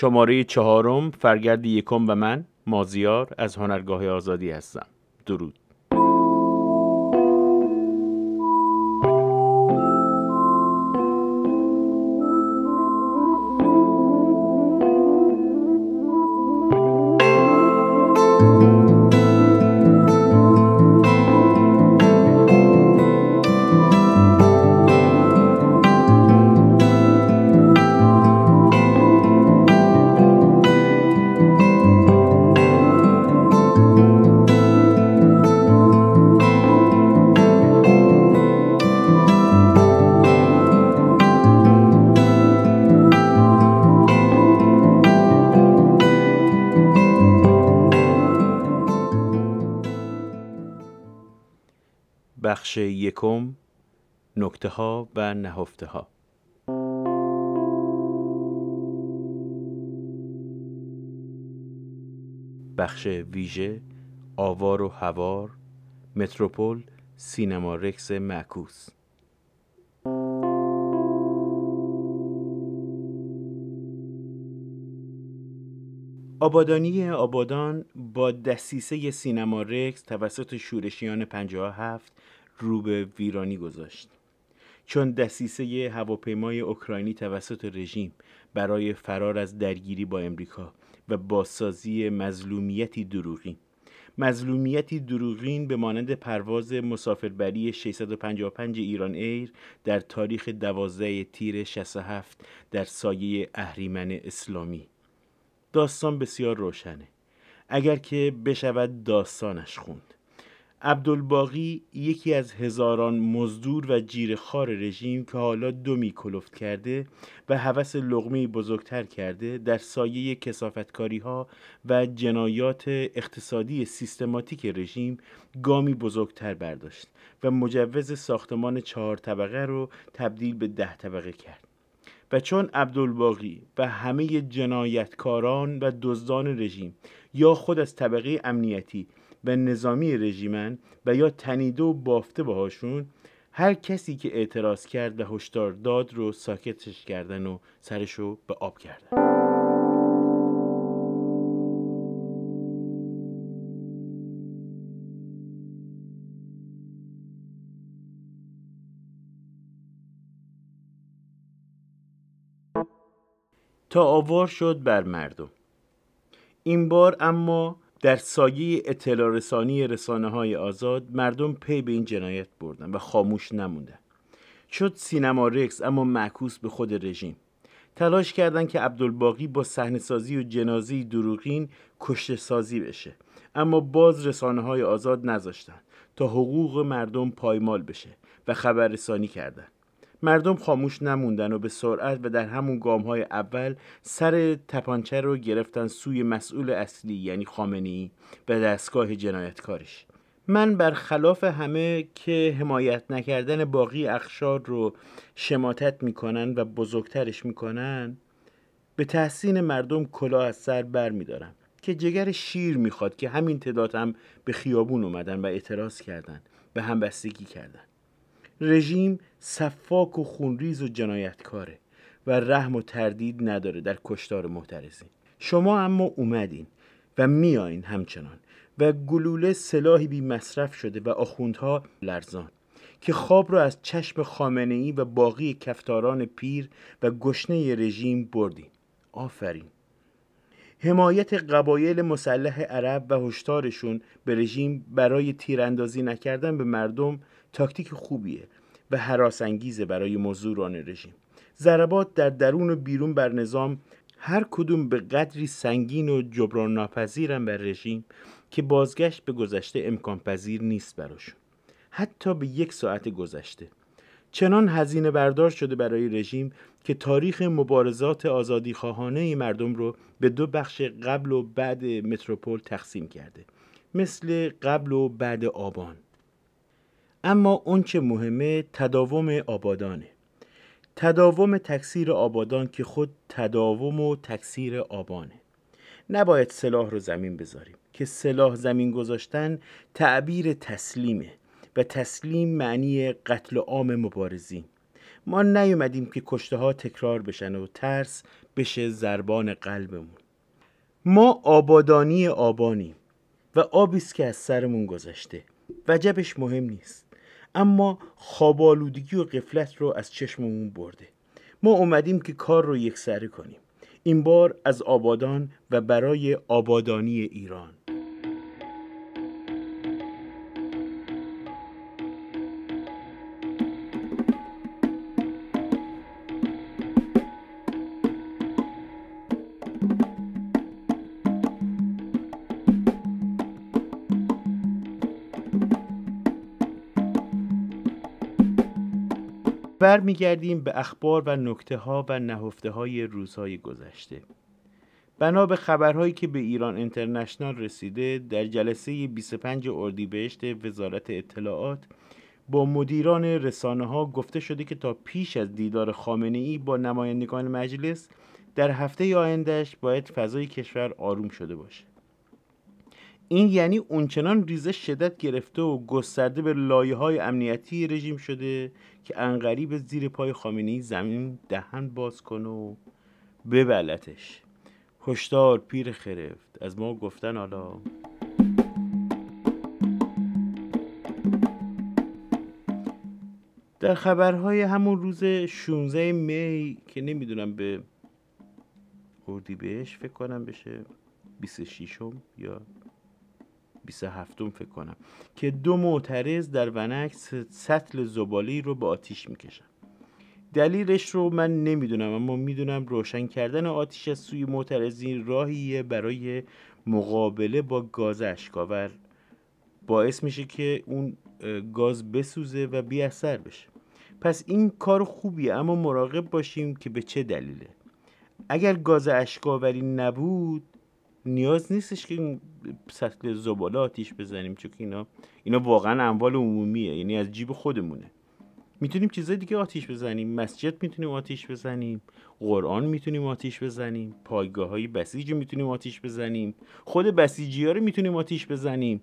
شماره 4 فرگرد 1 و من مازیار از هنرگاه آزادی هستم. درود. بخش 1، نکته ها و نهفته ها. بخش ویژه آوار و هوار، متروپول، سینما رکس معکوس. آبادانی آبادان با دسیسه سینما رکس توسط شورشیان 57 رو به ویرانی گذاشت. چون دسیسه هواپیمای اوکراینی توسط رژیم برای فرار از درگیری با امریکا و بازسازی مظلومیتی دروغین به مانند پرواز مسافر بری 655 ایران ایر در تاریخ 12 تیر 67 در سایه اهریمن اسلامی. داستان بسیار روشنه، اگر که بشود داستانش خوند. عبدالباقی یکی از هزاران مزدور و جیره‌خوار رژیم که حالا دمی کلفت کرده و هوس لقمه‌ای بزرگتر کرده، در سایه کثافتکاری‌ها و جنایات اقتصادی سیستماتیک رژیم گامی بزرگتر برداشت و مجوز ساختمان 4 طبقه رو تبدیل به 10 طبقه کرد. و چون عبدالباقی و همه جنایتکاران و دزدان رژیم یا خود از طبقه امنیتی و نظامی رژیمن و یا تنیده و بافته باهاشون، هر کسی که اعتراض کرد و هشدار داد رو ساکتش کردن و سرشو به آب کردن. تا آوار شد بر مردم. این بار اما در سایه اطلاع رسانی رسانه‌های آزاد مردم پی به این جنایت بردن و خاموش نموندن. شد سینما رکس اما معکوس به خود رژیم. تلاش کردند که عبدالباقی با صحنه‌سازی و جنازه‌ای دروغین کشته سازی بشه، اما باز رسانه‌های آزاد نذاشتن تا حقوق مردم پایمال بشه و خبررسانی کردن. مردم خاموش نموندن و به سرعت و در همون گام‌های اول سر تپانچه رو گرفتن سوی مسئول اصلی، یعنی خامنه‌ای و دستگاه جنایتکارش. من برخلاف همه که حمایت نکردن باقی اقشار رو شماتت میکنن و بزرگترش میکنن، به تحسین مردم کلاه از سر بر میدارم که جگر شیر میخواد که همین تعداد هم به خیابون اومدن و اعتراض کردن، به همبستگی کردن. رژیم صفاک و خونریز و جنایتکاره و رحم و تردید نداره در کشتار معترضین. شما اما اومدین و میایین همچنان و گلوله سلاحی بی مصرف شده و آخوندها لرزان که خواب را از چشم خامنه‌ای و باقی کفتاران پیر و گشنه رژیم بردین. آفرین. حمایت قبایل مسلح عرب و هشدارشون به رژیم برای تیراندازی نکردن به مردم تاکتیک خوبیه و هراس‌انگیزه برای مزدوران رژیم. ضربات در درون و بیرون بر نظام، هر کدوم به قدری سنگین و جبران ناپذیرن بر رژیم که بازگشت به گذشته امکان پذیر نیست براشون، حتی به 1 ساعت گذشته. چنان هزینه بردار شده برای رژیم که تاریخ مبارزات آزادی خواهانه مردم رو به 2 بخش قبل و بعد متروپول تقسیم کرده، مثل قبل و بعد آبان. اما اون چه مهمه تداوم آبادانه. تداوم تکثیر آبادان که خود تداوم و تکثیر آبانه. نباید سلاح رو زمین بذاریم که سلاح زمین گذاشتن تعبیر تسلیمه و تسلیم معنی قتل عام مبارزین. ما نیومدیم که کشته ها تکرار بشن و ترس بشه ضربان قلبمون. ما آبادانی آبانیم و آبیست که از سرمون گذشته، وجبش مهم نیست، اما خوابالودگی و غفلت رو از چشممون برده. ما اومدیم که کار رو یکسره کنیم، این بار از آبادان و برای آبادانی ایران. برمیگردیم به اخبار و نکته ها و نهفته های روزهای گذشته. بنا به خبرهایی که به ایران اینترنشنال رسیده، در جلسه 25 اردیبهشت وزارت اطلاعات با مدیران رسانه ها گفته شده که تا پیش از دیدار خامنه ای با نمایندگان مجلس در هفته آیندهش باید فضای کشور آروم شده باشه. این یعنی اونچنان ریزش شدت گرفته و گسترده به لایه‌های امنیتی رژیم شده که عنقریب زیر پای خامنه‌ای زمین دهن باز کنه و ببلتش. هشدار پیر خرفت، از ما گفتن حالا. در خبرهای همون روز 16 می که نمیدونم به اردیبهشت فکر کنم بشه 26م یا 27م فکر کنم، که دو معترض در ونک سطل زباله‌ای رو به آتیش میکشن. دلیلش رو من نمیدونم، اما میدونم روشن کردن آتیش از سوی معترضین راهیه برای مقابله با گاز اشکاور، باعث میشه که اون گاز بسوزه و بی اثر بشه. پس این کار خوبیه، اما مراقب باشیم که به چه دلیله. اگر گاز اشکاوری نبود نیاز نیستش که سطل زباله آتیش بزنیم، چون که اینا واقعا اموال عمومیه، یعنی از جیب خودمونه. میتونیم چیزای دیگه آتیش بزنیم، مسجد میتونیم آتیش بزنیم، قرآن میتونیم آتیش بزنیم، پایگاه‌های بسیج میتونیم آتیش بزنیم، خود بسیجی‌ها رو میتونیم آتیش بزنیم،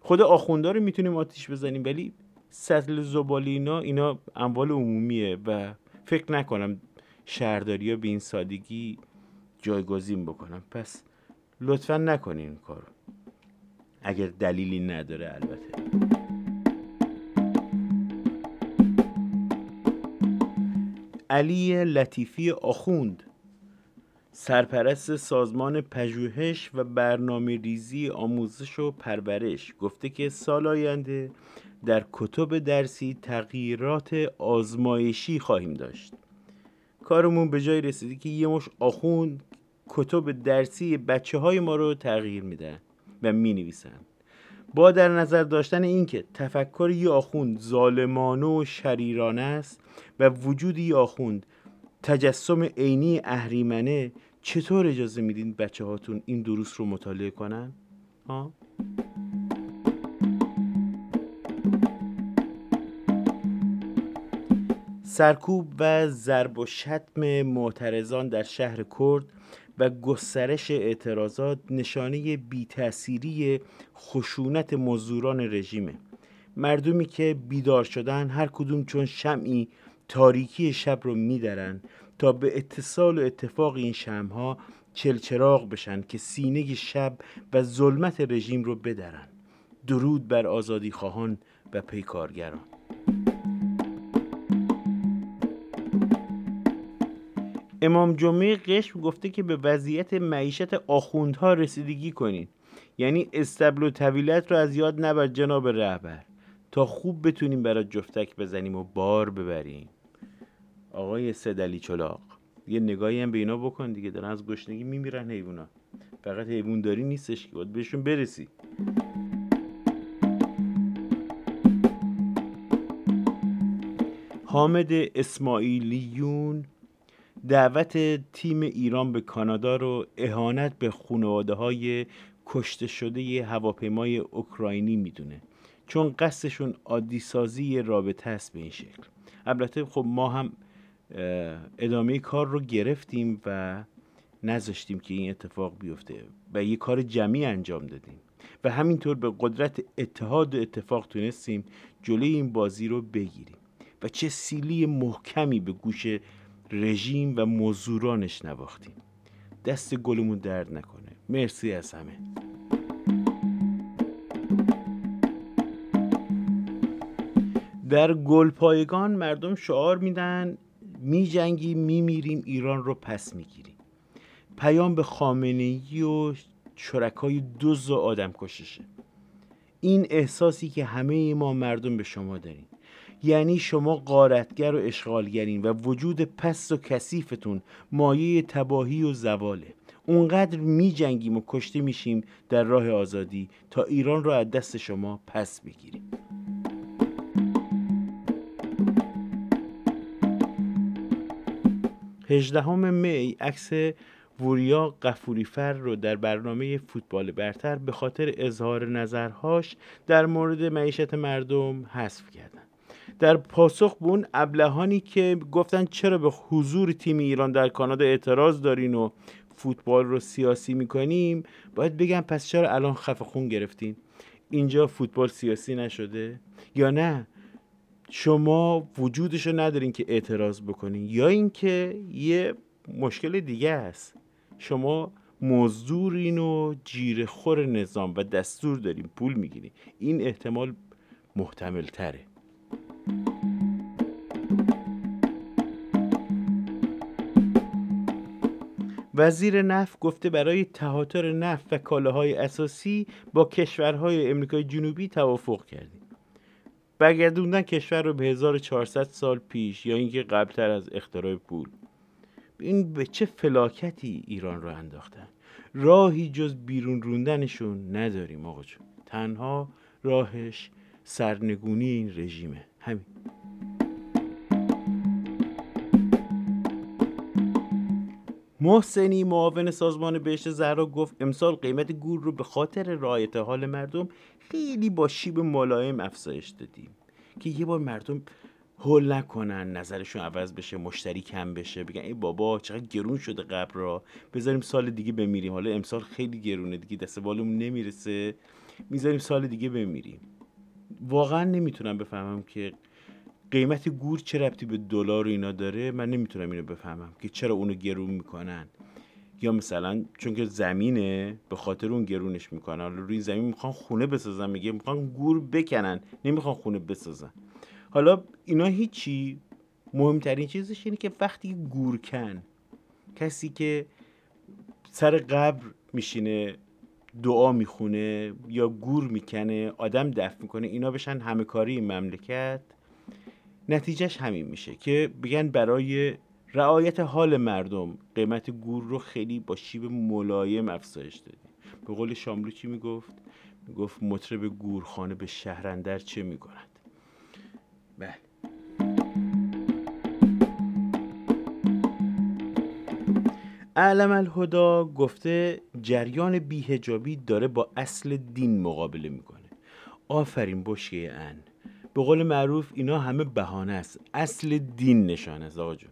خود آخوندا رو میتونیم آتیش بزنیم، ولی سطل زباله اینا اموال عمومیه و فکر نکنم شهرداری‌ها به این سادگی جایگزین بکنن. پس لطفاً نکنین این کارو اگر دلیلی نداره البته. علی لطیفی آخوند، سرپرست سازمان پژوهش و برنامه‌ریزی آموزش و پرورش، گفته که سال آینده در کتب درسی تغییرات آزمایشی خواهیم داشت. کارمون به جای رسیدی که یه مش آخوند کتب درسی بچه‌های ما رو تغییر میدن و مینویسن. با در نظر داشتن اینکه تفکر یه آخوند ظالمانه و شریرانه است و وجود یه آخوند تجسم عینی اهریمنه، چطور اجازه میدین بچه‌هاتون این دروس رو مطالعه کنن؟ ها؟ سرکوب و ضرب و شتم معترضان در شهر کرد و گسترش اعتراضات نشانه بی‌تأثیری خشونت مزدوران رژیمه. مردمی که بیدار شدن هر کدوم چون شمعی تاریکی شب رو می‌درن تا به اتصال و اتفاق این شمع‌ها چلچراغ بشن که سینه شب و ظلمت رژیم رو بدرن. درود بر آزادی خواهان و پیکارگران. امام جمعه قشم گفته که به وضعیت معیشت آخوندها رسیدگی کنین، یعنی استبل و طویلت رو از یاد نبر جناب رهبر، تا خوب بتونیم برای جفتک بزنیم و بار ببریم. آقای سدلی چلاق، یه نگاهی هم به اینا بکن دیگه، دارن از گشنگی میمیرن حیونا. فقط حیوان داری نیستش که باید بهشون برسی. حامد اسماعیلیون دعوت تیم ایران به کانادا رو اهانت به خانواده‌های کشته شده هواپیمای اوکراینی میدونه، چون قصدشون عادی سازی رابطه است به این شکل. البته خب ما هم ادامه کار رو گرفتیم و نذاشتیم که این اتفاق بیفته و یه کار جمعی انجام دادیم و همینطور به قدرت اتحاد و اتفاق تونستیم جلوی این بازی رو بگیریم و چه سیلی محکمی به گوش رژیم و مزدورانش نواختیم. دست گلمون درد نکنه. مرسی از همه. در گلپایگان مردم شعار میدن میجنگیم میمیریم ایران رو پس میگیریم. پیام به خامنه‌ای و شرکای دزد و آدمکشیشه. این احساسی که همه ما مردم به شما داریم، یعنی شما غارتگر و اشغالگرین و وجود پست و کثیفتون مایه تباهی و زواله. اونقدر می جنگیم و کشته میشیم در راه آزادی تا ایران را از دست شما پس بگیریم. هجدهم می عکس وریا قفوریفر رو در برنامه فوتبال برتر به خاطر اظهار نظرهاش در مورد معیشت مردم حذف کردن. در پاسخ به اون ابلهانی که گفتن چرا به حضور تیم ایران در کانادا اعتراض دارین و فوتبال رو سیاسی میکنیم، باید بگم پس چرا الان خفه خون گرفتین؟ اینجا فوتبال سیاسی نشده؟ یا نه شما وجودشو ندارین که اعتراض بکنین، یا اینکه یه مشکل دیگه است، شما مزدورین و جیره خور نظام و دستور داریم پول میگیریم. این احتمال محتمل تره. وزیر نفت گفته برای تهاتر نفت و کالاهای اساسی با کشورهای امریکای جنوبی توافق کردیم. برگردوندن کشور رو به 1400 سال پیش یا اینکه قبلتر از اختراع پول. این به چه فلاکتی ایران رو انداختن. راهی جز بیرون روندنشون نداریم آقا جون. تنها راهش سرنگونی این رژیمه. همین. محسنی معاون سازمان بهشت زهرا گفت امسال قیمت گور رو به خاطر رعایت حال مردم خیلی با شیب ملایم افزایش دادیم که یه بار مردم هول نکنن، نظرشون عوض بشه، مشتری کم بشه، بگن ای بابا چقدر گرون شده قبر را، بذاریم سال دیگه بمیریم. حالا امسال خیلی گرونه دیگه، دست بالمون نمیرسه، میذاریم سال دیگه بمیریم. واقعا نمیتونم بفهمم که قیمت گور چه ربطی به دلار و اینا داره. من نمیتونم اینو بفهمم که چرا اونو گرون میکنن، یا مثلا چون که زمینه به خاطر اون گرونش میکنن. حالا روی زمین میخوان خونه بسازن، میگه میخوان گور بکنن، نمیخوان خونه بسازن. حالا اینا هیچی، مهمترین چیزش اینه که وقتی گورکن کسی که سر قبر میشینه دعا میخونه یا گور میکنه آدم دفن میکنه، اینا بشن همکاری مملکت، نتیجهش همین میشه که بگن برای رعایت حال مردم قیمت گور رو خیلی با شیب ملایم افزایش دادیم. به قول شاملو چی میگفت؟ میگفت مطرب گورخانه به شهرندر چه میکنن. بله. علم الهدا گفته جریان بی‌حجابی داره با اصل دین مقابله میکنه. آفرین بشکه ان. به قول معروف اینا همه بهانه است. اصل دین نشانه است آقا جون.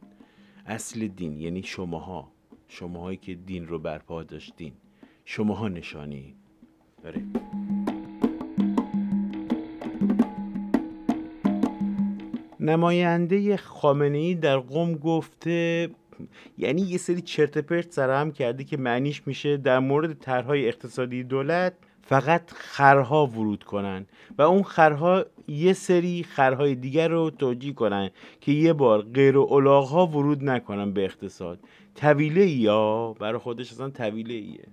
اصل دین یعنی شماها، شماهایی که دین رو برپا داشتین، شماها نشانی. آره. نماینده خامنه‌ای در قم گفته یعنی یه سری چرت پرت سرهم کرده که معنیش میشه در مورد طرح‌های اقتصادی دولت فقط خرها ورود کنن و اون خرها یه سری خرهای دیگر رو توجیه کنن که یه بار غیر الاغ‌ها ورود نکنن به اقتصاد. طویله یا برای خودش اصلا طویله ایه.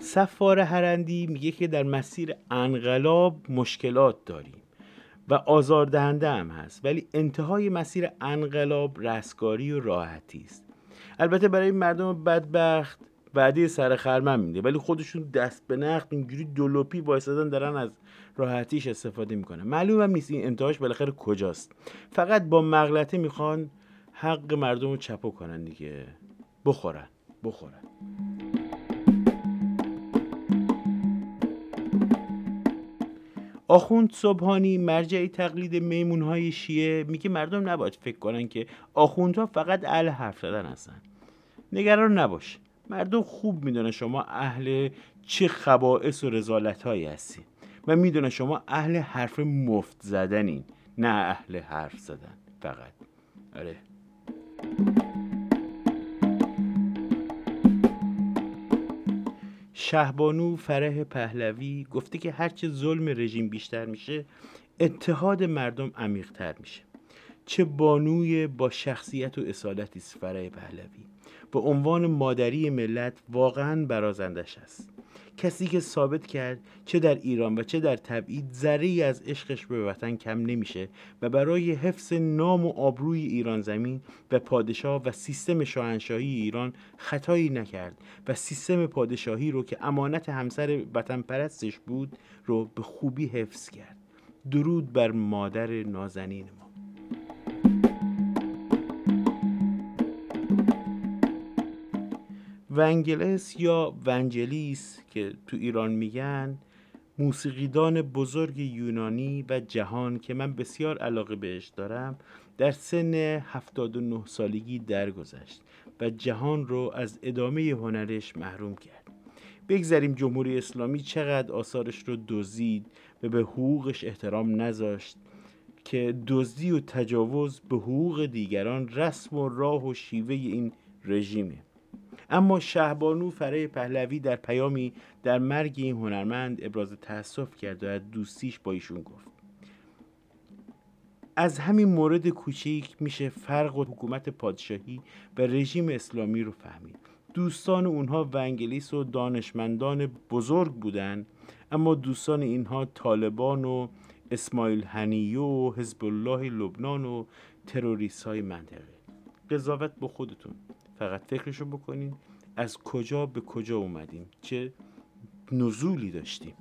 سفار هرندی میگه که در مسیر انقلاب مشکلات داریم و آزاردهنده هم هست، ولی انتهای مسیر انقلاب رستگاری و راحتی است. البته برای مردم بدبخت وعده سر خرمن میده، ولی خودشون دست به نقد اینجوری دلوپی وایسادن دارن از راحتیش استفاده میکنن. معلومم نیست این انتهاش بالاخره کجاست. فقط با مغلطه میخوان حق مردم رو چپو کنن دیگه، بخورن. آخوند سبحانی مرجع تقلید میمونهای شیعه میگه مردم نباید فکر کنن که آخوندها فقط اهل حرف زدن هستن. نگران نباش، مردم خوب میدونن شما اهل چه خبائث و رذالت‌هایی هستید. من میدونم شما اهل حرف مفت زدنین، نه اهل حرف زدن فقط. آره. شهبانو فرح پهلوی گفته که هرچه ظلم رژیم بیشتر میشه اتحاد مردم عمیق‌تر میشه. چه بانوی با شخصیت و اصالتی است فرح پهلوی. به عنوان مادری ملت واقعا برازندش است. کسی که ثابت کرد چه در ایران و چه در تبعید ذره‌ای از عشقش به وطن کم نمیشه و برای حفظ نام و آبروی ایران زمین و پادشاه و سیستم شاهنشاهی ایران خطایی نکرد و سیستم پادشاهی رو که امانت همسر وطن پرستش بود رو به خوبی حفظ کرد. درود بر مادر نازنین ما. ونگلیس یا ونجلیس که تو ایران میگن، موسیقیدان بزرگ یونانی و جهان که من بسیار علاقه بهش دارم، در سن 79 سالگی درگذشت و جهان رو از ادامه هنرش محروم کرد. بگذاریم جمهوری اسلامی چقدر آثارش رو دزدید و به حقوقش احترام نذاشت که دزدی و تجاوز به حقوق دیگران رسم و راه و شیوه این رژیمه. اما شهبانو فرح پهلوی در پیامی در مرگ این هنرمند ابراز تأسف کرد و از دوستیش با ایشون گفت. از همین مورد کوچیک میشه فرق و حکومت پادشاهی و رژیم اسلامی رو فهمید. دوستان اونها ونگلیس و دانشمندان بزرگ بودن، اما دوستان اینها طالبان و اسماعیل هنیه و حزب الله لبنان و تروریست های منطقه. قضاوت به خودتون، فقط فکرشو بکنین از کجا به کجا اومدیم، چه نزولی داشتیم.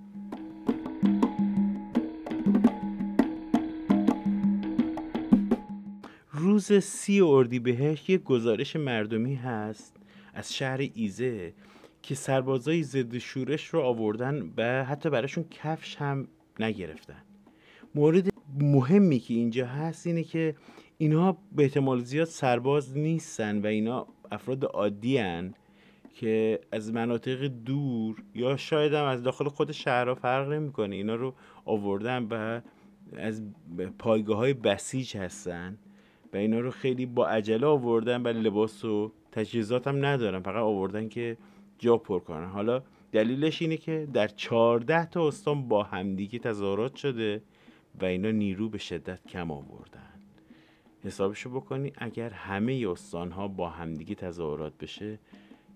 روز 30 اردیبهشت یک گزارش مردمی هست از شهر ایزه که سربازای ضد شورش رو آوردن و حتی براشون کفش هم نگرفتن. مورد مهمی که اینجا هست اینه که اینها به احتمال زیاد سرباز نیستن و اینا افراد عادی هن که از مناطق دور یا شاید هم از داخل خود شهرها، فرق نمیکنه، اینا رو آوردن و از پایگاه های بسیج هستن و اینا رو خیلی با عجله آوردن و لباس و تجهیزات هم ندارن، فقط آوردن که جا پر کنن. حالا دلیلش اینه که در 14 تا استان با همدیگه تظاهرات شده و اینا نیرو به شدت کم آوردن. حسابشو بکنی اگر همه استان‌ها با همدیگه تظاهرات بشه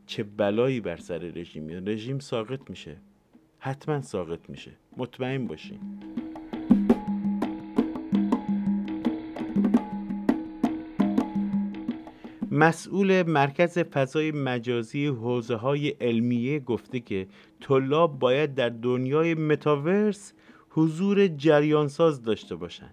چه بلایی بر سر رژیم میاد. رژیم ساقط میشه، حتما ساقط میشه، مطمئن باشین. مسئول مرکز فضای مجازی حوزه‌های علمیه گفته که طلاب باید در دنیای متاورس حضور جریانساز داشته باشن.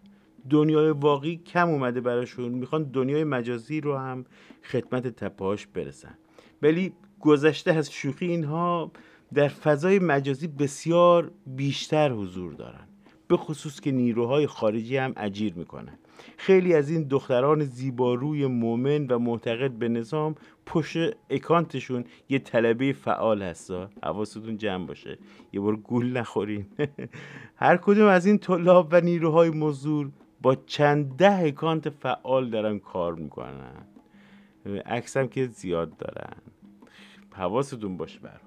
دنیای واقعی کم اومده براشون، میخوان دنیای مجازی رو هم خدمت تپاهاش برسن. ولی گذشته از شوخی، اینها در فضای مجازی بسیار بیشتر حضور دارن، به خصوص که نیروهای خارجی هم اجیر میکنن. خیلی از این دختران زیباروی مومن و معتقد به نظام پشت اکانتشون یه طلبه فعال هستا، حواستون جمع باشه، یه بار گول نخورین. هر کدوم از این طلاب و نیروهای مزدور با چند ده اکانت فعال دارن کار میکنن، عکس هم که زیاد دارن، حواستون باشه. برای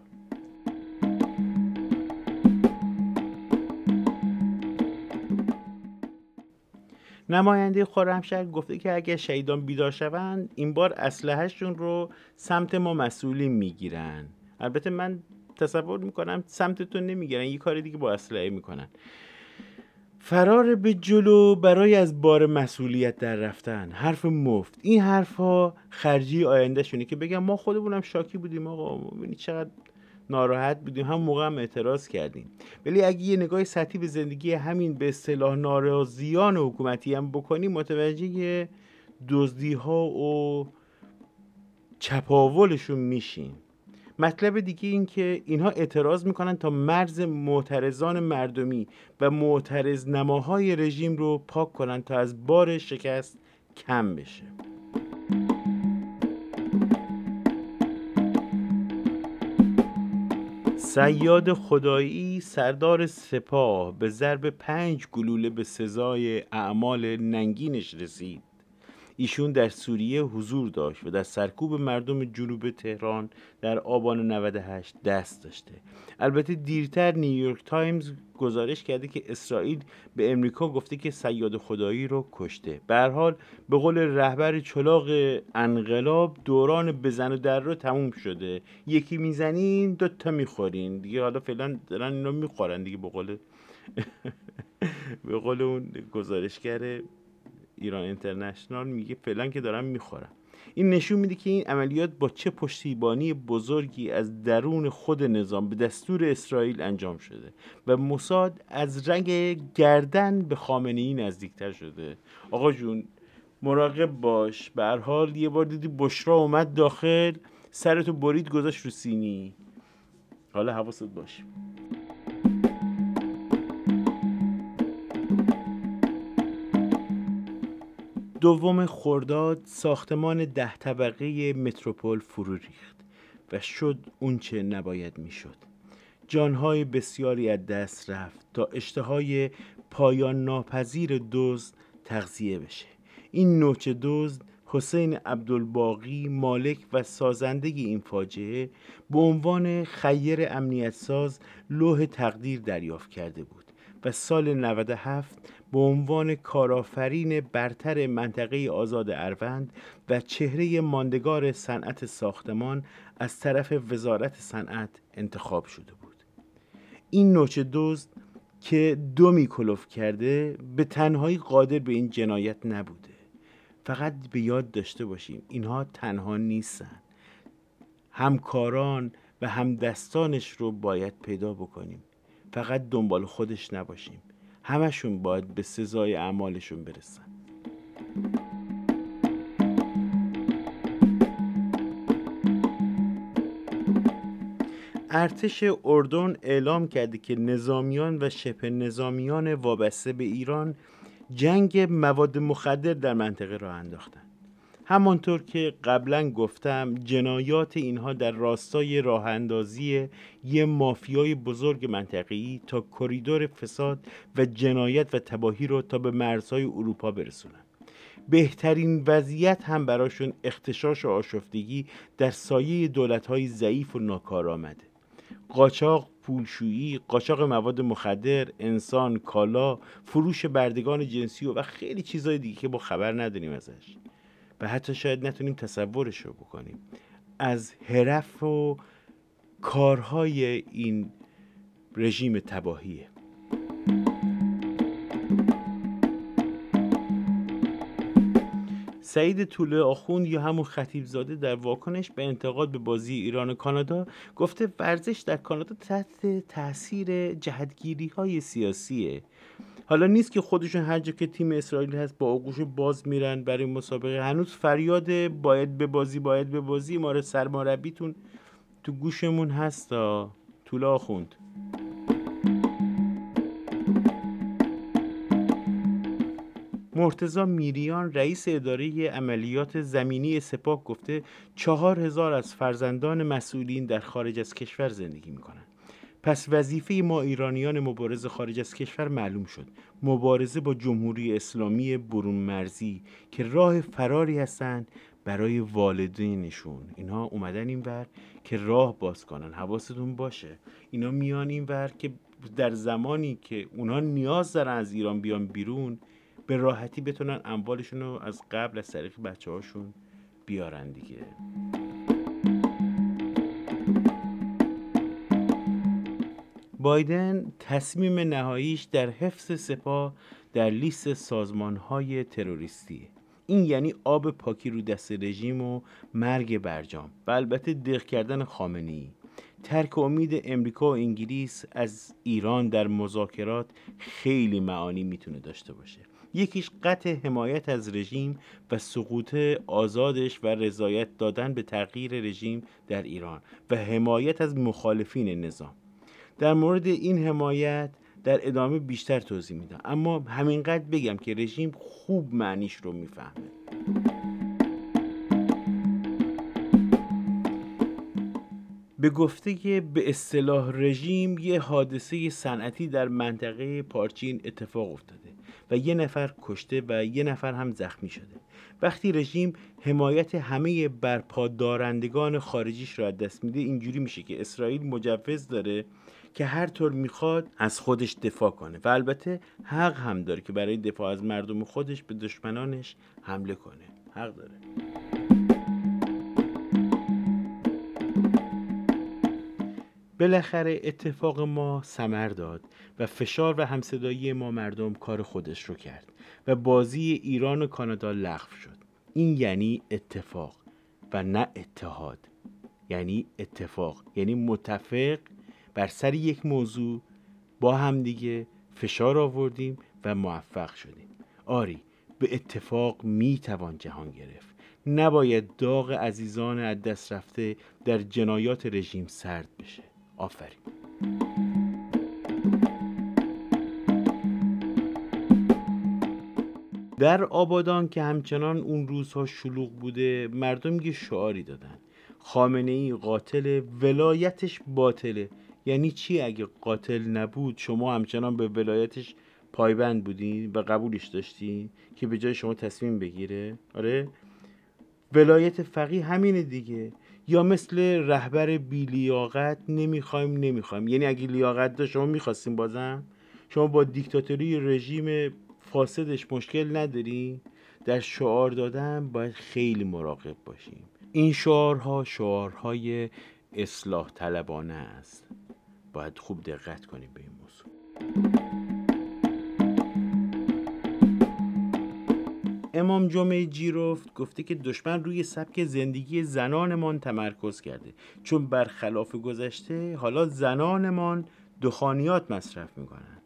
نماینده خرمشهر گفته که اگر شهیدان بیدار شوند این بار اسلحه‌شون رو سمت ما مسئولین میگیرن. البته من تصور میکنم سمتتون نمیگیرن، یه کار دیگه با اسلحه میکنن. فرار به جلو برای از بار مسئولیت در رفتن، حرف مفت. این حرفا خرجی آینده شونه که بگم ما خودمونم شاکی بودیم، آقا ببینی چقدر ناراحت بودیم، هم موقع هم اعتراض کردیم. ولی اگه یه نگاه سطحی به زندگی همین به اصطلاح ناراضیان حکومتی هم بکنیم، متوجه دزدی ها و چپاولشون میشین. مطلب دیگه این که اینها اعتراض میکنن تا مرز معترضان مردمی و معترض نماهای رژیم رو پاک کنن تا از بار شکست کم بشه. صیاد خدایی سردار سپاه به ضرب 5 گلوله به سزای اعمال ننگینش رسید. ایشون در سوریه حضور داشت و در سرکوب مردم جنوب تهران در آبان 98 دست داشته. البته دیرتر نیویورک تایمز گزارش کرده که اسرائیل به امریکا گفته که صیاد خدایی رو کشته. به هر حال به قول رهبر چلاغ انقلاب دوران بزن و در رو تموم شده. یکی میزنین دوتا میخورین دیگه. حالا فعلا دارن اینا میخورن دیگه به قول اون گزارشگر ایران اینترنشنال میگه فعلا که دارن میخورن. این نشون میده که این عملیات با چه پشتیبانی بزرگی از درون خود نظام به دستور اسرائیل انجام شده و موساد از رگ گردن به خامنه‌ای نزدیکتر شده. آقا جون مراقب باش. به هر حال یه بار دیدی بشرا اومد داخل سرتو برید گذاشت رو سینی. حالا حواست باشه. دوم خرداد ساختمان 10 طبقه متروپول فرو ریخت و شد اون چه نباید میشد. جانهای بسیاری از دست رفت تا اشتهای پایان ناپذیر دزد تغذیه بشه. این نوچه دزد حسین عبدالباقی مالک و سازنده این فاجعه به عنوان خیر امنیت ساز لوح تقدیر دریافت کرده بود و سال 97 به عنوان کارآفرین برتر منطقه آزاد اروند و چهره ماندگار صنعت ساختمان از طرف وزارت صنعت انتخاب شده بود. این نوچه دزد که 2 میکلوف کرده به تنهایی قادر به این جنایت نبوده. فقط به یاد داشته باشیم اینها تنها نیستن. همکاران و همدستانش رو باید پیدا بکنیم. فقط دنبال خودش نباشیم. همشون باید به سزای اعمالشون برسن. ارتش اردن اعلام کرده که نظامیان و شبه نظامیان وابسته به ایران جنگ مواد مخدر در منطقه را انداختن. همانطور که قبلا گفتم جنایات اینها در راستای راه اندازی یه مافیای بزرگ منطقه‌ای تا کریدور فساد و جنایت و تباهی رو تا به مرزهای اروپا برسونن. بهترین وضعیت هم براشون اختشاش و آشفتگی در سایه دولت‌های ضعیف و ناکارآمده. قاچاق، پولشویی، قاچاق مواد مخدر، انسان، کالا، فروش بردگان جنسی و خیلی چیزهای دیگه که ما خبر نداریم ازش و حتی شاید نتونیم تصورش رو بکنیم. از حرف و کارهای این رژیم تباهیه. سعید طوله آخوند یا همون خطیبزاده در واکنش به انتقاد به بازی ایران و کانادا گفته ورزش در کانادا تحت تاثیر جهتگیری‌های سیاسیه. حالا نیست که خودشون هر جا که تیم اسرائیل هست با آغوش باز میرن برای مسابقه. هنوز فریاد باید به بازی ما رو سرمربیتون تو گوشمون هست تا طوله آخوند. مرتضی میریان رئیس اداره عملیات زمینی سپاه گفته 4000 از فرزندان مسئولین در خارج از کشور زندگی میکنند. پس وظیفه ما ایرانیان مبارز خارج از کشور معلوم شد. مبارزه با جمهوری اسلامی برون مرزی که راه فراری هستند برای والدینشون. اینها اومدن اینور که راه باز کنن. حواستون باشه. اینا میان اینور که در زمانی که اونها نیاز دارن از ایران بیان بیرون به راحتی بتونن اموالشون رو از قبل از طریق بچه‌هاشون بیارن دیگه. بایدن تصمیم نهاییش در حفظ سپاه در لیست سازمان‌های تروریستی. این یعنی آب پاکی رو دست رژیم و مرگ برجام و البته دق کردن خامنه‌ای. ترک امید امریکا و انگلیس از ایران در مذاکرات خیلی معانی میتونه داشته باشه. یکیش قطع حمایت از رژیم و سقوط آزادش و رضایت دادن به تغییر رژیم در ایران و حمایت از مخالفین نظام. در مورد این حمایت در ادامه بیشتر توضیح میدم، اما همینقدر بگم که رژیم خوب معنیش رو میفهمه. به گفته که به اصطلاح رژیم یه حادثه صنعتی در منطقه پارچین اتفاق افتاده و یه نفر کشته و یه نفر هم زخمی شده. وقتی رژیم حمایت همه برپادارندگان خارجیش را از دست میده، اینجوری میشه که اسرائیل مجوز داره که هر طور میخواد از خودش دفاع کنه و البته حق هم داره که برای دفاع از مردم خودش به دشمنانش حمله کنه. حق داره. بالاخره اتفاق ما ثمر داد و فشار و همصدایی ما مردم کار خودش رو کرد و بازی ایران و کانادا لغو شد. این یعنی اتفاق و نه اتحاد. یعنی اتفاق یعنی متفق بر سر یک موضوع با هم دیگه فشار آوردیم و موفق شدیم. آری، به اتفاق میتوان جهان گرفت. نباید داغ عزیزان از دست رفته در جنایات رژیم سرد بشه. آفرین. در آبادان که همچنان اون روزها شلوغ بوده، مردم یه شعاری دادن: خامنه ای قاتل، ولایتش باطله. یعنی چی اگه قاتل نبود شما همچنان به ولایتش پایبند بودین و قبولش داشتین که به جای شما تصمیم بگیره؟ آره، ولایت فقیه همینه دیگه. یا مثل رهبر بی لیاقت: نمیخوایم. یعنی اگه لیاقت داشت شما میخواستین؟ بازم شما با دیکتاتوری رژیم فاسدش مشکل نداری؟ در شعار دادن باید خیلی مراقب باشیم. این شعارها شعارهای اصلاح طلبانه است. باید خوب دقت کنیم به این موضوع. امام جمعه جیرفت گفته که دشمن روی سبک زندگی زنانمان تمرکز کرده، چون برخلاف گذشته حالا زنانمان دخانیات مصرف میکنن.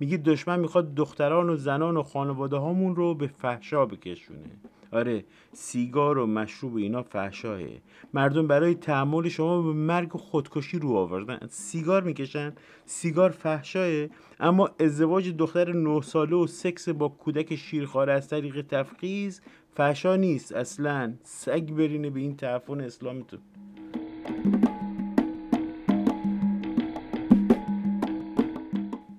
میگه دشمن میخواد دختران و زنان و خانواده هامون رو به فحشا بکشونه. آره، سیگار و مشروب و اینا فحشاه. مردم برای تحمل شما به مرگ و خودکشی رو آوردن. سیگار میکشن، سیگار فحشاه، اما ازدواج دختر 9 ساله و سکس با کودک شیرخواره از طریق تفخیض فحشا نیست. اصلا سگ برینه به این تعفن اسلامتون.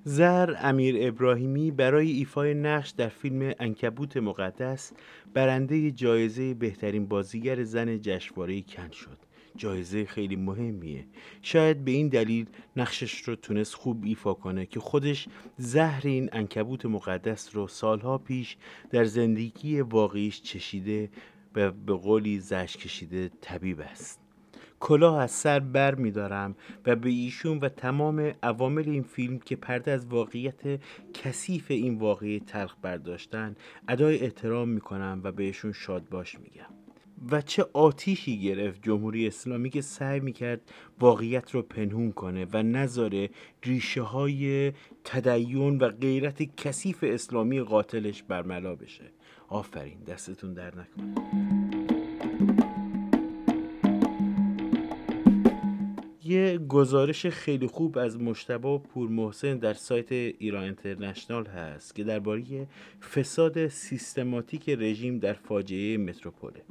زهره امیر ابراهیمی برای ایفای نقش در فیلم عنکبوت مقدس برنده جایزه بهترین بازیگر زن جشنواره کن شد. جایزه خیلی مهمیه. شاید به این دلیل نقشش رو تونست خوب ایفا کنه که خودش زهر این عنکبوت مقدس رو سالها پیش در زندگی واقعیش چشیده و به قولی زشت کشیده. طبیب است. کلاه از سر بر می دارم و به ایشون و تمام عوامل این فیلم که پرده از واقعیت کثیف این واقعه تلخ برداشتن ادای احترام می کنم و بهشون شاد باش می گم. و چه آتیشی گرفت جمهوری اسلامی که سعی می کرد واقعیت رو پنهون کنه و نذاره ریشه های تدین و غیرت کثیف اسلامی قاتلش برملا بشه. آفرین، دستتون در نکنه. یه گزارش خیلی خوب از مجتبی پورمحسن در سایت ایران اینترنشنال هست که درباره فساد سیستماتیک رژیم در فاجعه متروپوله.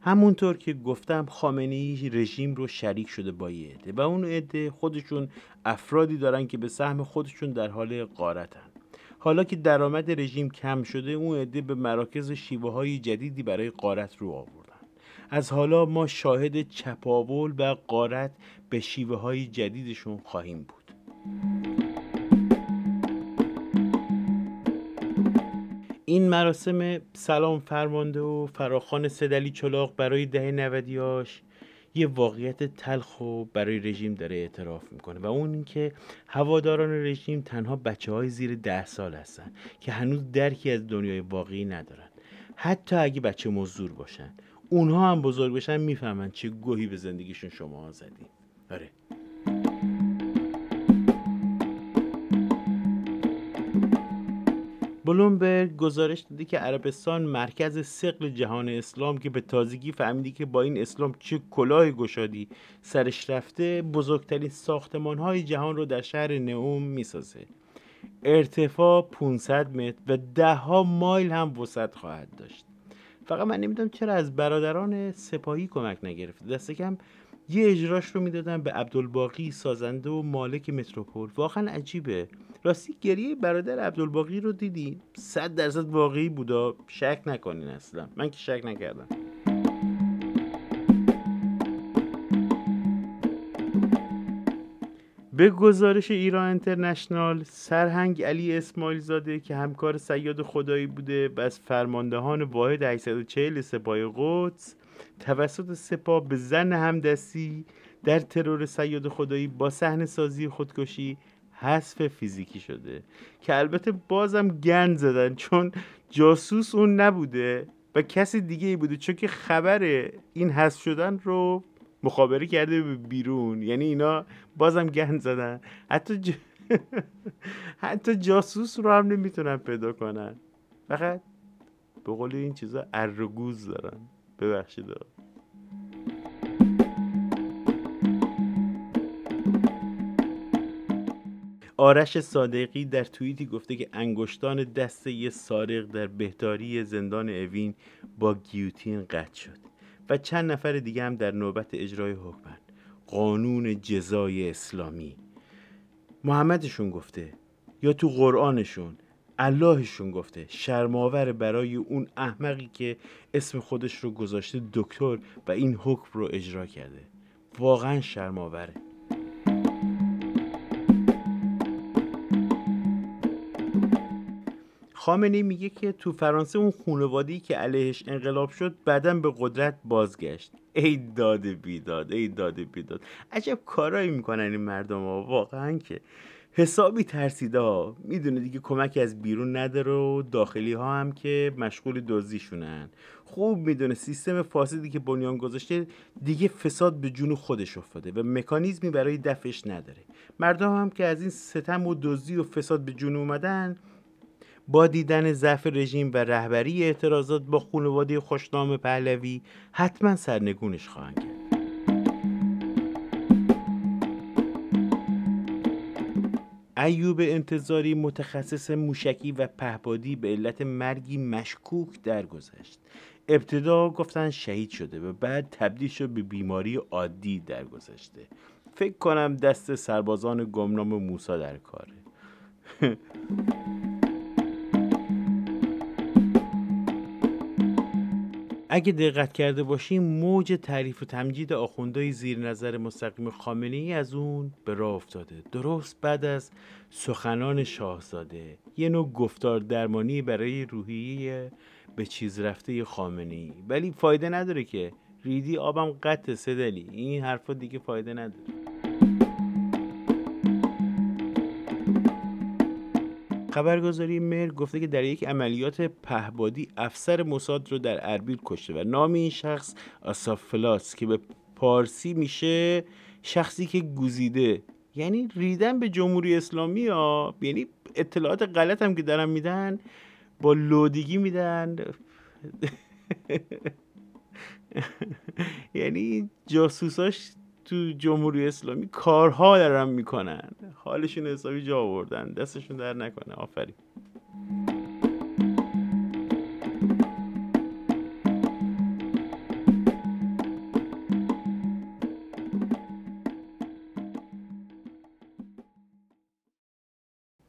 همونطور که گفتم خامنه‌ای رژیم رو شریک شده با یه عده و اون عده خودشون افرادی دارن که به سهم خودشون در حال غارتن. حالا که درآمد رژیم کم شده، اون عده به مراکز شیوه‌های جدیدی برای غارت رو آورد. از حالا ما شاهد چپاول و غارت به شیوه های جدیدشون خواهیم بود. این مراسم سلام فرمانده و فراخوان سدلی چلاق برای دهه 90 یه واقعیت تلخ و برای رژیم داره اعتراف میکنه و اون این که هواداران رژیم تنها بچه‌های زیر 10 سال هستن که هنوز درکی از دنیای واقعی ندارن. حتی اگه بچه مزدور باشن، اونها هم بزرگ بشن میفهمن چه گوهی به زندگیشون شما زدین. آره. بلومبرگ گزارش داده که عربستان مرکز ثقل جهان اسلام که به تازگی فهمیدی که با این اسلام چه کلاه گشادی سرش رفته، بزرگترین ساختمان‌های جهان رو در شهر نئوم میسازه. ارتفاع 500 متر و دهها مایل هم وسعت خواهد داشت. فقط من نمیدونم چرا از برادران سپاهی کمک نگرفت. دست کم یه اجراش رو میدادن به عبدالباقی، سازنده و مالک متروپول. واقعا عجیبه. راستی گریه برادر عبدالباقی رو دیدی؟ 100% واقعی بودا، شک نکنین. اصلا من که شک نکردم. به گزارش ایران اینترنشنال، سرهنگ علی اسماعیل زاده که همکار صیاد خدایی بوده و از فرماندهان واحد 840 سپاه قدس، توسط سپاه به زن همدستی در ترور صیاد خدایی با صحنه سازی خودکشی حذف فیزیکی شده، که البته بازم گند زدن چون جاسوس اون نبوده و کسی دیگه ای بوده، چون که خبر این حذف شدن رو مخابره کرده بیرون. یعنی اینا بازم گند زدن، حتی جاسوس رو هم نمیتونن پیدا کنن، فقط به قول این چیزا ارگوز دارن. ببخشید. آرش صادقی در توییتی گفته که انگشتان دست یه سارق در بهداری زندان اوین با گیوتین قطع شد و چند نفر دیگه هم در نوبت اجرای حکمن. قانون جزای اسلامی محمدشون گفته یا تو قرآنشون اللهشون گفته، شرماور برای اون احمقی که اسم خودش رو گذاشته دکتر و این حکم رو اجرا کرده. واقعا شرماوره. خامنه‌ای میگه که تو فرانسه اون خانواده‌ای که علیهش انقلاب شد بعداً به قدرت بازگشت. ای داد بیداد، ای داد بیداد. عجب کارایی میکنن این مردم ها، واقعا که حسابی ترسیده ها. میدونه دیگه کمکی از بیرون نداره و داخلی ها هم که مشغول دزدیشونن. خوب میدونه سیستم فاسدی که بنیان گذاشته دیگه فساد به جون خودش افتاده و مکانیزمی برای دفعش نداره. مردم هم که از این ستم و دزدی و فساد به جون اومدن، با دیدن ضعف رژیم و رهبری اعتراضات با خانواده خوشنام پهلوی حتما سرنگونش خواهند کرد. ایوب انتظاری متخصص موشکی و پهپادی به علت مرگی مشکوک درگذشت. ابتدا گفتن شهید شده و بعد تبدیل شد به بیماری عادی درگذشته. فکر کنم دست سربازان گمنام موسی در کاره. اگه دقت کرده باشیم، موج تعریف و تمجید آخوندهای زیر نظر مستقیم خامنه‌ای از اون به راه افتاده. درست بعد از سخنان شاهزاده، یه نوع گفتار درمانی برای روحیه به چیز رفته خامنه‌ای. ولی فایده نداره که ریدی آبم قطع سدلی، این حرفا دیگه فایده نداره. خبرگزاری مهر گفته که در یک عملیات پهپادی افسر موساد رو در اربیل کشته و نام این شخص آسافلاس که به پارسی میشه شخصی که گزیده. یعنی ریدن به جمهوری اسلامی ها، یعنی اطلاعات غلط هم که دارن میدن با لودگی میدن. یعنی جاسوساش تو جمهوری اسلامی کارها دارن میکنن، حالشون حسابی جا آوردن، دستشون در نکنه. آفرین.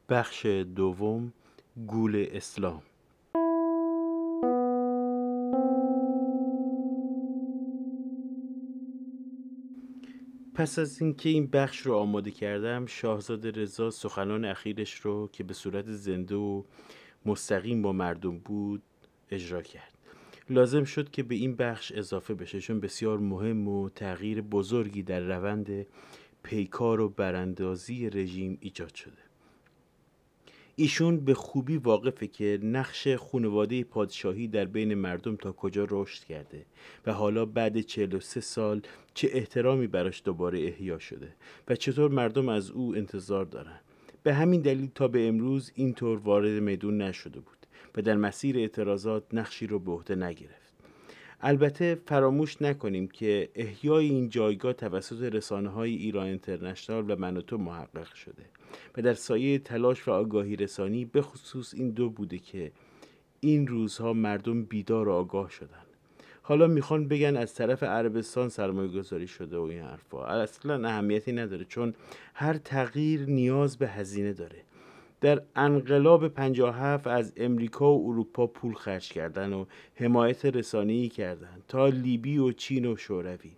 بخش دوم، گول اسلام. پس از اینکه این بخش رو آماده کردم، شاهزاده رضا سخنان اخیرش رو که به صورت زنده و مستقیم با مردم بود اجرا کرد. لازم شد که به این بخش اضافه بشه چون بسیار مهم و تغییر بزرگی در روند پیکار و براندازی رژیم ایجاد شده. ایشون به خوبی واقفه که نقش خانواده پادشاهی در بین مردم تا کجا رشد کرده و حالا بعد 43 سال چه احترامی براش دوباره احیا شده و چطور مردم از او انتظار دارن. به همین دلیل تا به امروز اینطور وارد میدون نشده بود و در مسیر اعتراضات نقشی رو به عهده نگرفت. البته فراموش نکنیم که احیای این جایگاه توسط رسانه‌های ایران اینترنشنال و من و تو محقق شده و در سایه تلاش و آگاهی رسانی به خصوص این دو بوده که این روزها مردم بیدار و آگاه شدند. حالا میخوان بگن از طرف عربستان سرمایه گذاری شده و این حرفا. اصلا اهمیتی نداره، چون هر تغییر نیاز به هزینه داره. در انقلاب 57 از امریکا و اروپا پول خرج کردن و حمایت رسانه‌ای کردن تا لیبی و چین و شوروی.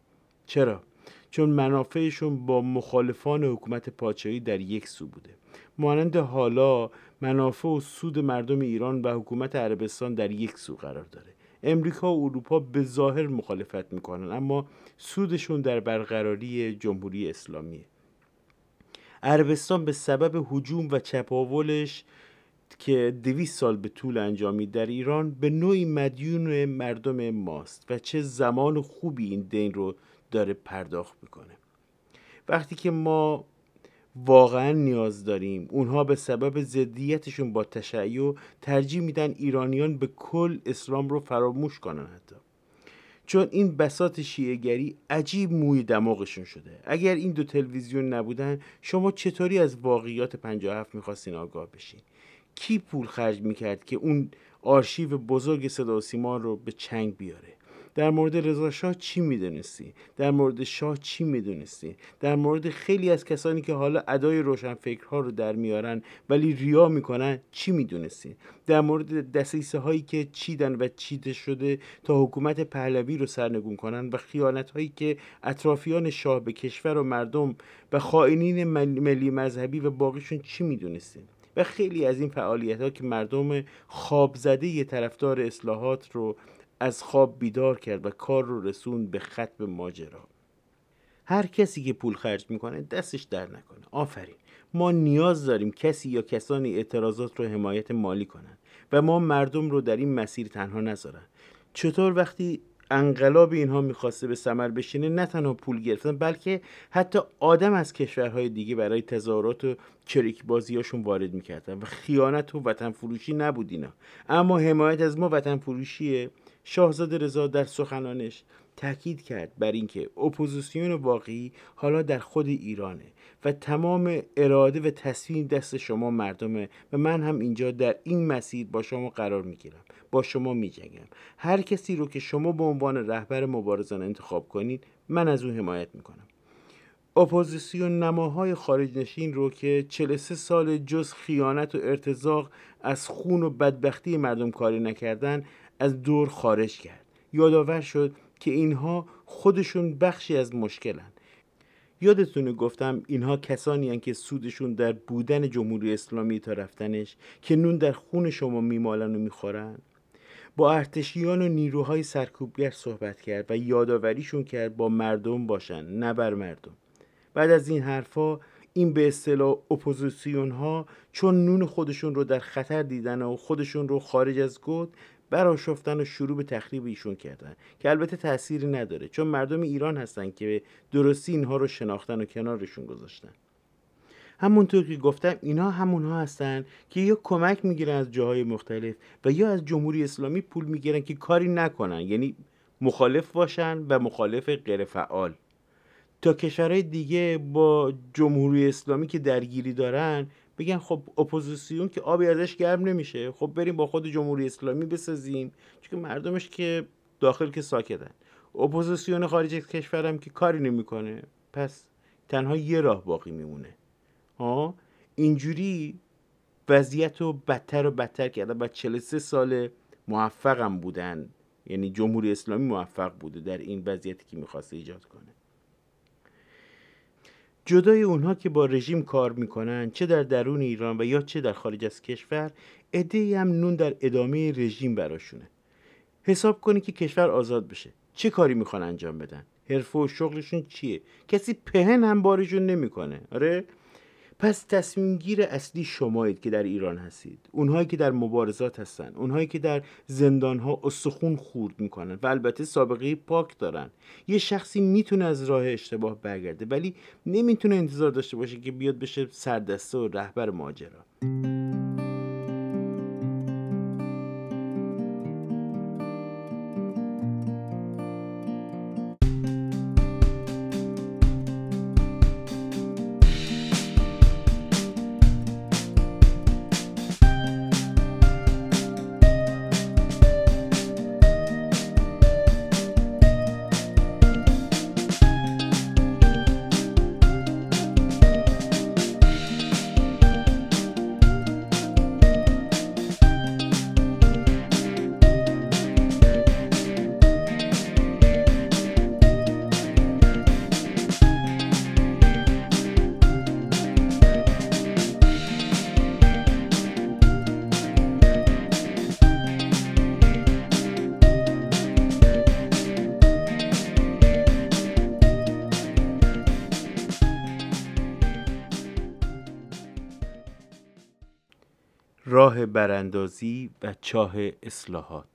چرا؟ چون منافعشون با مخالفان حکومت پادشاهی در یک سو بوده، مانند حالا منافع و سود مردم ایران و حکومت عربستان در یک سو قرار داره. امریکا و اروپا به ظاهر مخالفت میکنن، اما سودشون در برقراری جمهوری اسلامیه. عربستان به سبب هجوم و چپاولش که 200 سال به طول انجامید در ایران، به نوعی مدیون مردم ماست و چه زمان خوبی این دین رو داره پرداخت میکنه. وقتی که ما واقعا نیاز داریم، اونها به سبب ضدیتشون با تشیع ترجیح میدن ایرانیان به کل اسلام رو فراموش کنن، حتی چون این بساط شیعه‌گری عجیب موی دماغشون شده. اگر این دو تلویزیون نبودن، شما چطوری از واقعیات 57 میخواستین آگاه بشین؟ کی پول خرج میکرد که اون آرشیو بزرگ صدا و سیما رو به چنگ بیاره؟ در مورد رضا شاه چی میدونستی؟ در مورد شاه چی میدونستی؟ در مورد خیلی از کسانی که حالا ادای روشنفکرها رو در میارن ولی ریا میکنن چی میدونستی؟ در مورد دسیسه هایی که چیدن و چیده شده تا حکومت پهلوی رو سرنگون کنن و خیانت هایی که اطرافیان شاه به کشور و مردم و خائنین ملی مذهبی و باقیشون چی میدونستی؟ و خیلی از این فعالیت ها که مردم خواب زده یه طرفدار اصلاحات رو از خواب بیدار کرد و کار رو رسون به ختم ماجرا. هر کسی که پول خرج میکنه دستش در نکنه. آفرین، ما نیاز داریم کسی یا کسانی اعتراضات رو حمایت مالی کنن و ما مردم رو در این مسیر تنها نذارن. چطور وقتی انقلاب اینها میخواسته به ثمر بشینه، نه تنها پول گرفتن بلکه حتی آدم از کشورهای دیگه برای تظاهرات و چریکبازیاشون وارد میکردن و خیانت و وطن فروشی نبود اینا، اما حمایت از ما وطن فروشیه. شاهزاده رضا در سخنانش تاکید کرد بر اینکه اپوزیسیون واقعی حالا در خود ایرانه و تمام اراده و تصمیم دست شما مردمه و من هم اینجا در این مسیر با شما قرار میگیرم، با شما میجنگم. هر کسی رو که شما به عنوان رهبر مبارزان انتخاب کنید من از اون حمایت میکنم. اپوزیسیون نماهای خارج نشین رو که 43 سال جز خیانت و ارتزاق از خون و بدبختی مردم کاری نکردن، از دور خارج کرد. یادآور شد که اینها خودشون بخشی از مشکلن. یادتونه گفتم اینها کسانی هن که سودشون در بودن جمهوری اسلامی تا رفتنش، که نون در خون شما میمالن و میخورن. با ارتشیان و نیروهای سرکوبگر صحبت کرد و یادآوریشون کرد با مردم باشن، نه بر مردم. بعد از این حرفا این به اصطلاح اپوزیسیون ها چون نون خودشون رو در خطر دیدن و خودشون رو خارج از گود برآشفتن و شروع به تخریب ایشون کردن، که البته تأثیری نداره چون مردم ایران هستن که به درستی اینها رو شناختن و کنارشون گذاشتن. همونطور که گفتم اینا همونها هستن که یا کمک میگیرن از جاهای مختلف و یا از جمهوری اسلامی پول میگیرن که کاری نکنن، یعنی مخالف باشن و مخالف غیر فعال، تا کشورهای دیگه با جمهوری اسلامی که درگیری دارن بگن خب اپوزیسیون که آبی ازش گرم نمیشه، خب بریم با خود جمهوری اسلامی بسازیم، چون مردمش که داخل که ساکتن، اپوزیسیون خارج کشورم که کاری نمیکنه، پس تنها یه راه باقی میمونه. اینجوری وضعیت رو بدتر و بدتر کردن و 43 سال موفقم بودن، یعنی جمهوری اسلامی موفق بوده در این وضعیتی که میخواسته ایجاد کنه. جدای اونها که با رژیم کار میکنن، چه در درون ایران و یا چه در خارج از کشور، عده‌ای هم نون در ادامه رژیم براشونه. حساب کنی که کشور آزاد بشه چه کاری میخوان انجام بدن، حرفه و شغلشون چیه، کسی پهن هم بارشون نمیکنه. آره، پس تصمیم گیر اصلی شمایید که در ایران هستید، اونهایی که در مبارزات هستن، اونهایی که در زندانها استخون خورد میکنن و البته سابقه پاک دارن. یه شخصی میتونه از راه اشتباه برگرده ولی نمیتونه انتظار داشته باشه که بیاد بشه سردسته و رهبر ماجرا. راه براندازی و چاه اصلاحات.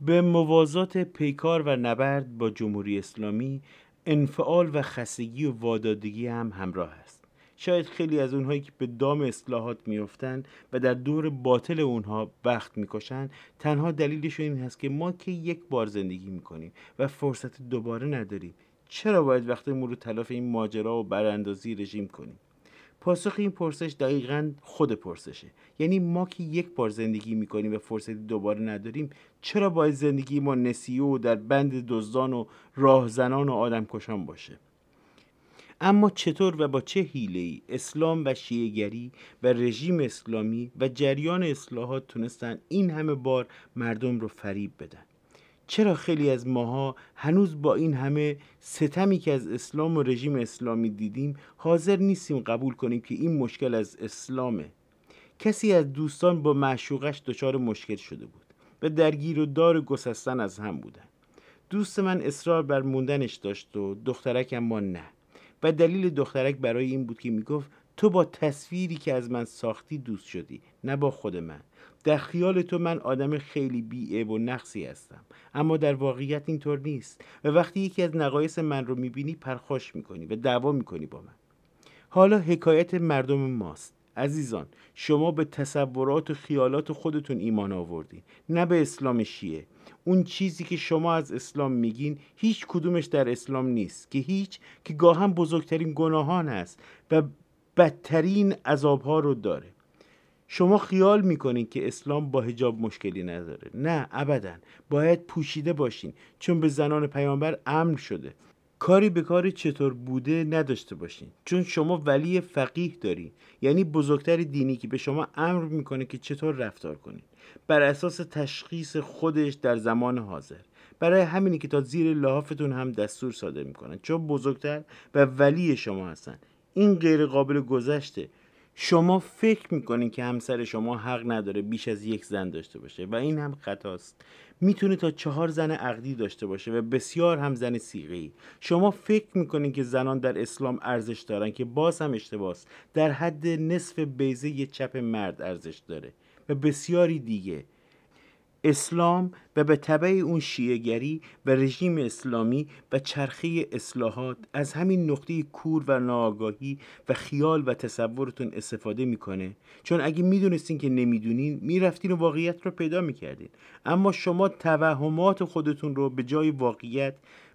به موازات پیکار و نبرد با جمهوری اسلامی انفعال و خستگی و وادادگی هم همراه است. شاید خیلی از اونهایی که به دام اصلاحات میافتند و در دور باطل اونها وقت میکشند تنها دلیلش این هست که ما که یک بار زندگی میکنیم و فرصت دوباره نداریم، چرا باید وقتمون رو تلف این ماجرا و براندازی رژیم کنیم؟ پاسخ این پرسش دقیقاً خود پرسشه، یعنی ما که یک بار زندگی میکنیم و فرصتی دوباره نداریم، چرا باید زندگی ما نسیه و در بند دزدان و راهزنان و آدمکشان باشه؟ اما چطور و با چه حیله‌ای اسلام و شیعه‌گری و رژیم اسلامی و جریان اصلاحات تونستن این همه بار مردم رو فریب بدن؟ چرا خیلی از ماها هنوز با این همه ستمی که از اسلام و رژیم اسلامی دیدیم حاضر نیستیم قبول کنیم که این مشکل از اسلامه؟ کسی از دوستان با معشوقش دچار مشکل شده بود و درگیر و دار گسستن از هم بودن. دوست من اصرار بر موندنش داشت و دخترک اما نه، و دلیل دخترک برای این بود که میگفت تو با تصویری که از من ساختی دوست شدی، نه با خود من. در خیال تو من آدم خیلی بی‌عیب و نقصی هستم، اما در واقعیت اینطور نیست و وقتی یکی از نقایص من رو میبینی پرخاش میکنی و دعوا میکنی با من. حالا حکایت مردم ماست. عزیزان، شما به تصورات و خیالات خودتون ایمان آوردین، نه به اسلام شیعه. اون چیزی که شما از اسلام میگین هیچ کدومش در اسلام نیست که هیچ، که گاهم بزرگترین گناهان است و بدترین عذابها رو داره. شما خیال میکنین که اسلام با حجاب مشکلی نداره. نه ابدا، باید پوشیده باشین چون به زنان پیامبر امر شده. کاری به کاری چطور بوده نداشته باشین چون شما ولی فقیه دارین، یعنی بزرگتر دینی که به شما امر میکنه که چطور رفتار کنین بر اساس تشخیص خودش در زمان حاضر. برای همینی که تا زیر لحافتون هم دستور صادر میکنن چون بزرگتر و ولی شما هستن. این غیر قابل گذشته. شما فکر میکنین که همسر شما حق نداره بیش از یک زن داشته باشه و این هم خطاست. میتونه تا 4 زن عقدی داشته باشه و بسیار هم زن صیغه‌ای. شما فکر میکنین که زنان در اسلام ارزش دارن، که باز هم اشتباس، در حد نصف بیضه یه چپ مرد ارزش داره و بسیاری دیگه. اسلام و به تبع اون شیعه‌گری و رژیم اسلامی و چرخه اصلاحات از همین نقطه کور و ناآگاهی و خیال و تصورتون استفاده میکنه، چون اگه میدونستین که نمیدونین میرفتین و واقعیت رو پیدا میکردین. اما شما توهمات خودتون رو به جای واقعیت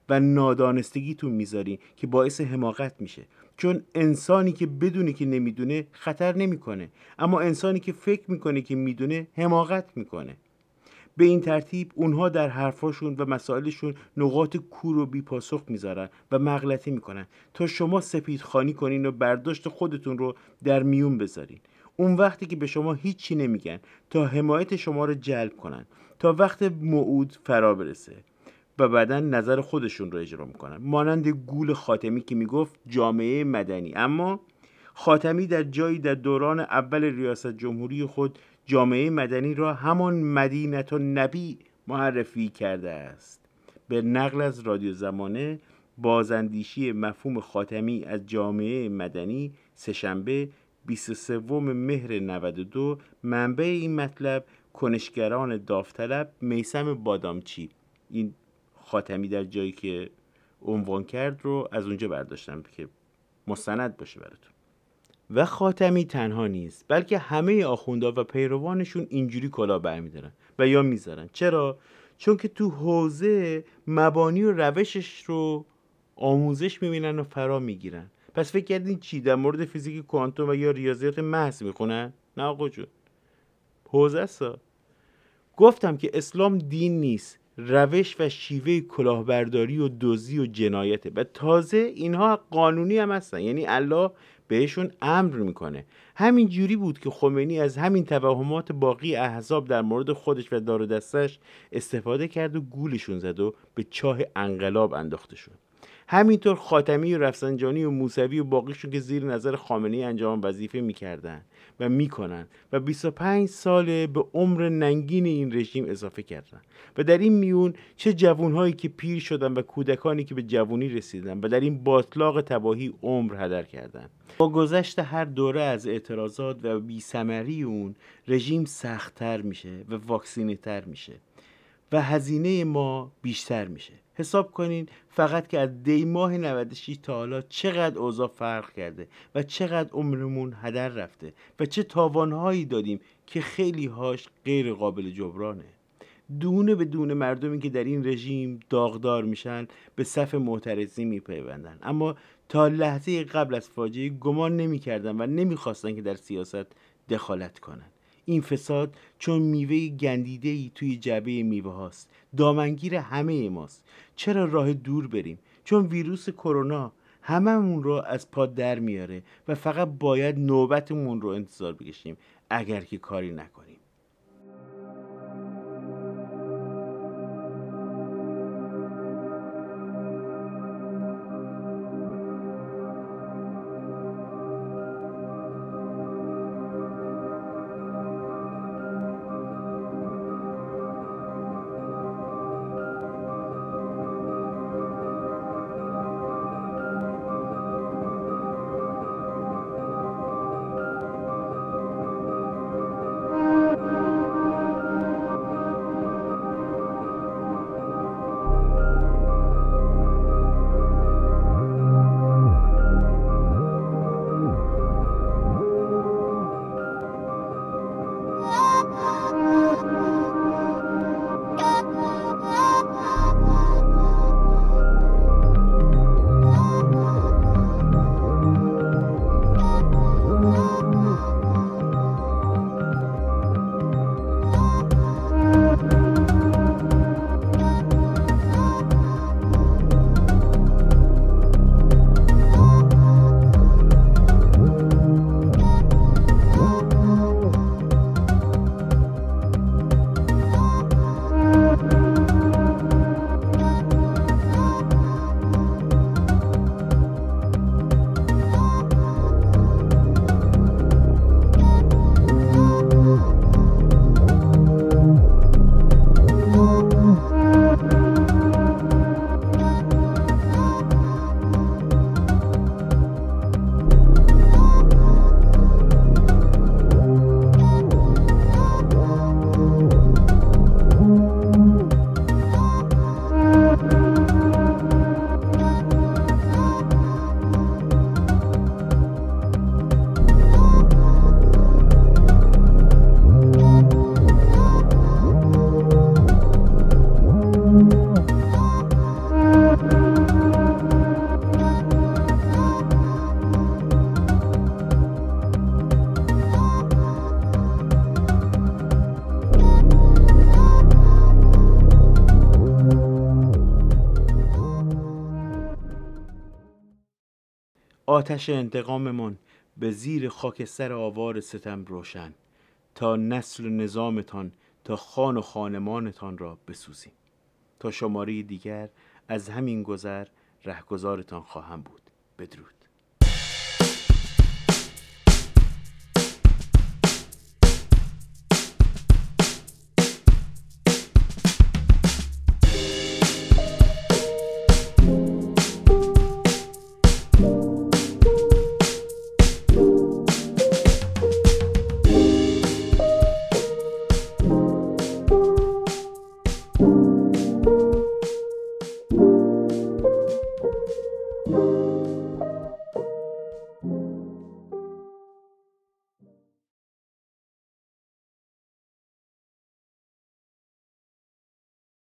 و نادانستگیتون میذارین که باعث حماقت میشه. چون انسانی که بدونه که نمیدونه خطر نمیکنه، اما انسانی که فکر میکنه که میدونه حماقت میکنه. به این ترتیب اونها در حرفاشون و مسائلشون نقاط کور و بیپاسخ میذارن و مغلطه میکنن تا شما سپیدخوانی کنین و برداشت خودتون رو در میون بذارین. اون وقتی که به شما هیچی نمیگن تا حمایت شما رو جلب کنن تا وقت موعود فرا برسه و بعداً نظر خودشون رو اجرا میکنن. مانند گول خاتمی که میگفت جامعه مدنی، اما خاتمی در جایی در دوران اول ریاست جمهوری خود جامعه مدنی را همان مدینت النبی معرفی کرده است. به نقل از رادیو زمانه، بازاندیشی مفهوم خاتمی از جامعه مدنی، سه‌شنبه 23 مهر 92. منبع این مطلب کنشگران داوطلب میثم بادامچی. این خاتمی در جایی که عنوان کرد رو از اونجا برداشتم که مستند باشه براتون. و خاتمی تنها نیست، بلکه همه آخوندها و پیروانشون اینجوری کلا برمیدارن و یا میذارن. چرا؟ چون که تو حوزه مبانی و روشش رو آموزش میبینن و فرا میگیرن. پس فکر کردین چی؟ در مورد فیزیک کوانتوم و یا ریاضیات محض میخونن؟ نه آقا جون، حوزه سا گفتم که اسلام دین نیست، روش و شیوه کلاهبرداری و دزدی و جنایته و تازه اینها قانونی هم هستن، یعنی الله بهشون امر میکنه. همین جوری بود که خمینی از همین توهمات باقی احزاب در مورد خودش و دار و دستش استفاده کرد و گولشون زد و به چاه انقلاب انداختشون. همینطور خاتمی و رفسنجانی و موسوی و باقیشون که زیر نظر خامنه‌ای انجام وظیفه میکردن و میکنن و 25 ساله به عمر ننگین این رژیم اضافه کردن. و در این میون چه جوانهایی که پیر شدن و کودکانی که به جوانی رسیدن و در این باطلاق تباهی عمر هدر کردن. با گذشت هر دوره از اعتراضات و بی‌ثمری اون رژیم سخت‌تر میشه و واکسینه‌تر میشه و هزینه ما بیشتر میشه. حساب کنین فقط که از دی ماه 96 تا حالا چقدر اوضاع فرق کرده و چقدر عمرمون هدر رفته و چه تاوانهایی دادیم که خیلی هاش غیر قابل جبرانه. دونه به دونه مردمی که در این رژیم داغدار میشن به صف معترضین میپیوندن، اما تا لحظه قبل از فاجعه گمان نمیکردن و نمیخواستن که در سیاست دخالت کنن. این فساد چون میوه گندیده‌ای توی جعبه میوه هاست، دامنگیر همه ماست. چرا راه دور بریم؟ چون ویروس کرونا هممون رو از پا در میاره و فقط باید نوبتمون رو انتظار بکشیم اگر که کاری نکنیم. آتش انتقاممان به زیر خاکستر آوار ستم روشن، تا نسل و نظامتان، تا خان و خانمانتان را بسوزیم. تا شماره دیگر از همین گذر رهگذارتان خواهم بود. بدرود.